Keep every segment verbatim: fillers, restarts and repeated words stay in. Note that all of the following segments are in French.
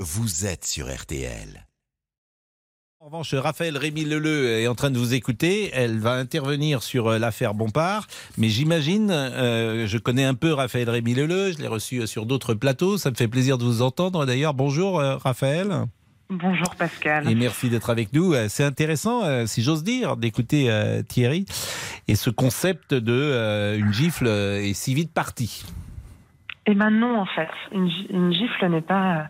Vous êtes sur R T L. En revanche, Raphaëlle Rémy-Leleu est en train de vous écouter. Elle va intervenir sur l'affaire Bompard. Mais j'imagine, euh, je connais un peu Raphaëlle Rémy-Leleu. Je l'ai reçue sur d'autres plateaux. Ça me fait plaisir de vous entendre. D'ailleurs, bonjour euh, Raphaëlle. Bonjour Pascal. Et merci d'être avec nous. C'est intéressant, euh, si j'ose dire, d'écouter euh, Thierry. Et ce concept de euh, une gifle est si vite partie. Eh bien non, en fait. Une, une gifle n'est pas...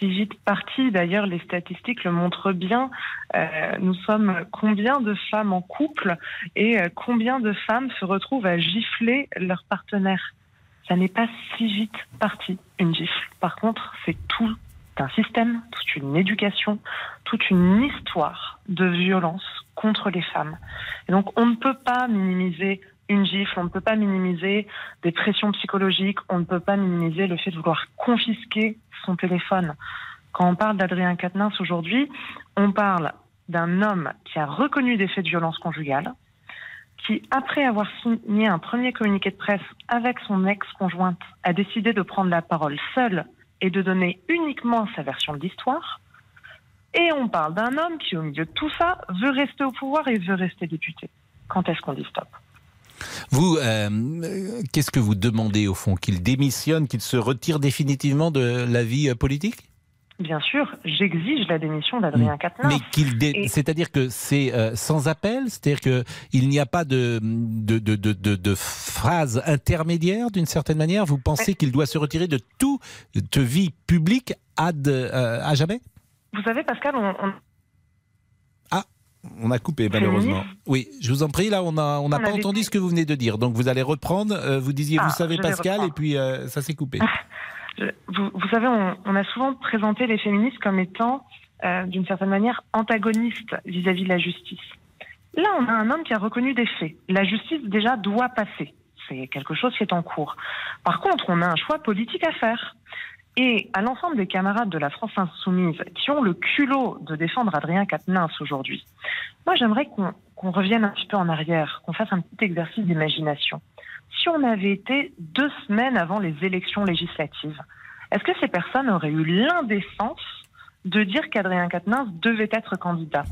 vite partie. D'ailleurs, les statistiques le montrent bien. Euh, nous sommes combien de femmes en couple et combien de femmes se retrouvent à gifler leur partenaire? Ça n'est pas si vite parti, une gifle. Par contre, c'est tout un système, toute une éducation, toute une histoire de violence contre les femmes. Et donc, on ne peut pas minimiser une gifle, on ne peut pas minimiser des pressions psychologiques, on ne peut pas minimiser le fait de vouloir confisquer son téléphone. Quand on parle d'Adrien Quatennens aujourd'hui, on parle d'un homme qui a reconnu des faits de violence conjugale, qui, après avoir signé un premier communiqué de presse avec son ex-conjointe, a décidé de prendre la parole seul et de donner uniquement sa version de l'histoire. Et on parle d'un homme qui, au milieu de tout ça, veut rester au pouvoir et veut rester député. Quand est-ce qu'on dit stop ? Vous, euh, qu'est-ce que vous demandez au fond? Qu'il démissionne, qu'il se retire définitivement de la vie politique? Bien sûr, j'exige la démission d'Adrien Quatennens. Mais qu'il dé... Et... c'est-à-dire que c'est euh, sans appel? C'est-à-dire qu'il n'y a pas de, de, de, de, de, de phrase intermédiaire d'une certaine manière? Vous pensez Mais... qu'il doit se retirer de toute vie publique ad, euh, à jamais? Vous savez Pascal, on... on... on a coupé malheureusement. Oui, je vous en prie, là on n'a on n'a pas entendu ce que vous venez de dire. Donc vous allez reprendre, euh, vous disiez ah, vous savez Pascal et puis euh, ça s'est coupé. Vous, vous savez, on, on a souvent présenté les féministes comme étant euh, d'une certaine manière antagonistes vis-à-vis de la justice. Là on a un homme qui a reconnu des faits. La justice déjà doit passer. C'est quelque chose qui est en cours. Par contre, on a un choix politique à faire. Et à l'ensemble des camarades de la France Insoumise qui ont le culot de défendre Adrien Quatennens aujourd'hui, moi j'aimerais qu'on, qu'on revienne un petit peu en arrière, qu'on fasse un petit exercice d'imagination. Si on avait été deux semaines avant les élections législatives, est-ce que ces personnes auraient eu l'indécence de dire qu'Adrien Quatennens devait être candidat?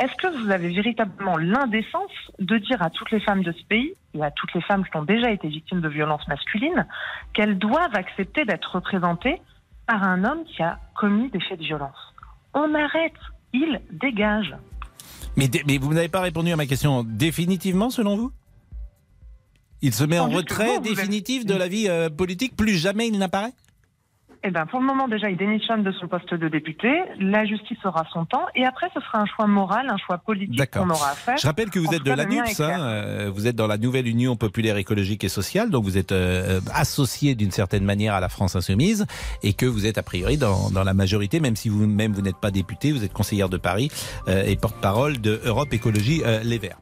Est-ce que vous avez véritablement l'indécence de dire à toutes les femmes de ce pays et à toutes les femmes qui ont déjà été victimes de violences masculines qu'elles doivent accepter d'être représentées par un homme qui a commis des faits de violence? On arrête, il dégage. Mais, dé- mais vous n'avez pas répondu à ma question définitivement, selon vous? Il se met en, en retrait vous, définitif vous avez... de la vie euh, politique, plus jamais il n'apparaît? Eh bien, pour le moment, déjà, il démissionne de son poste de député. La justice aura son temps. Et après, ce sera un choix moral, un choix politique D'accord. qu'on aura à faire. Je rappelle que vous en êtes de la NUPES. Hein, vous êtes dans la Nouvelle Union Populaire Écologique et Sociale. Donc, vous êtes euh, associé d'une certaine manière à la France Insoumise. Et que vous êtes, a priori, dans, dans la majorité, même si vous-même, vous n'êtes pas député. Vous êtes conseillère de Paris euh, et porte-parole de Europe Écologie euh, Les Verts.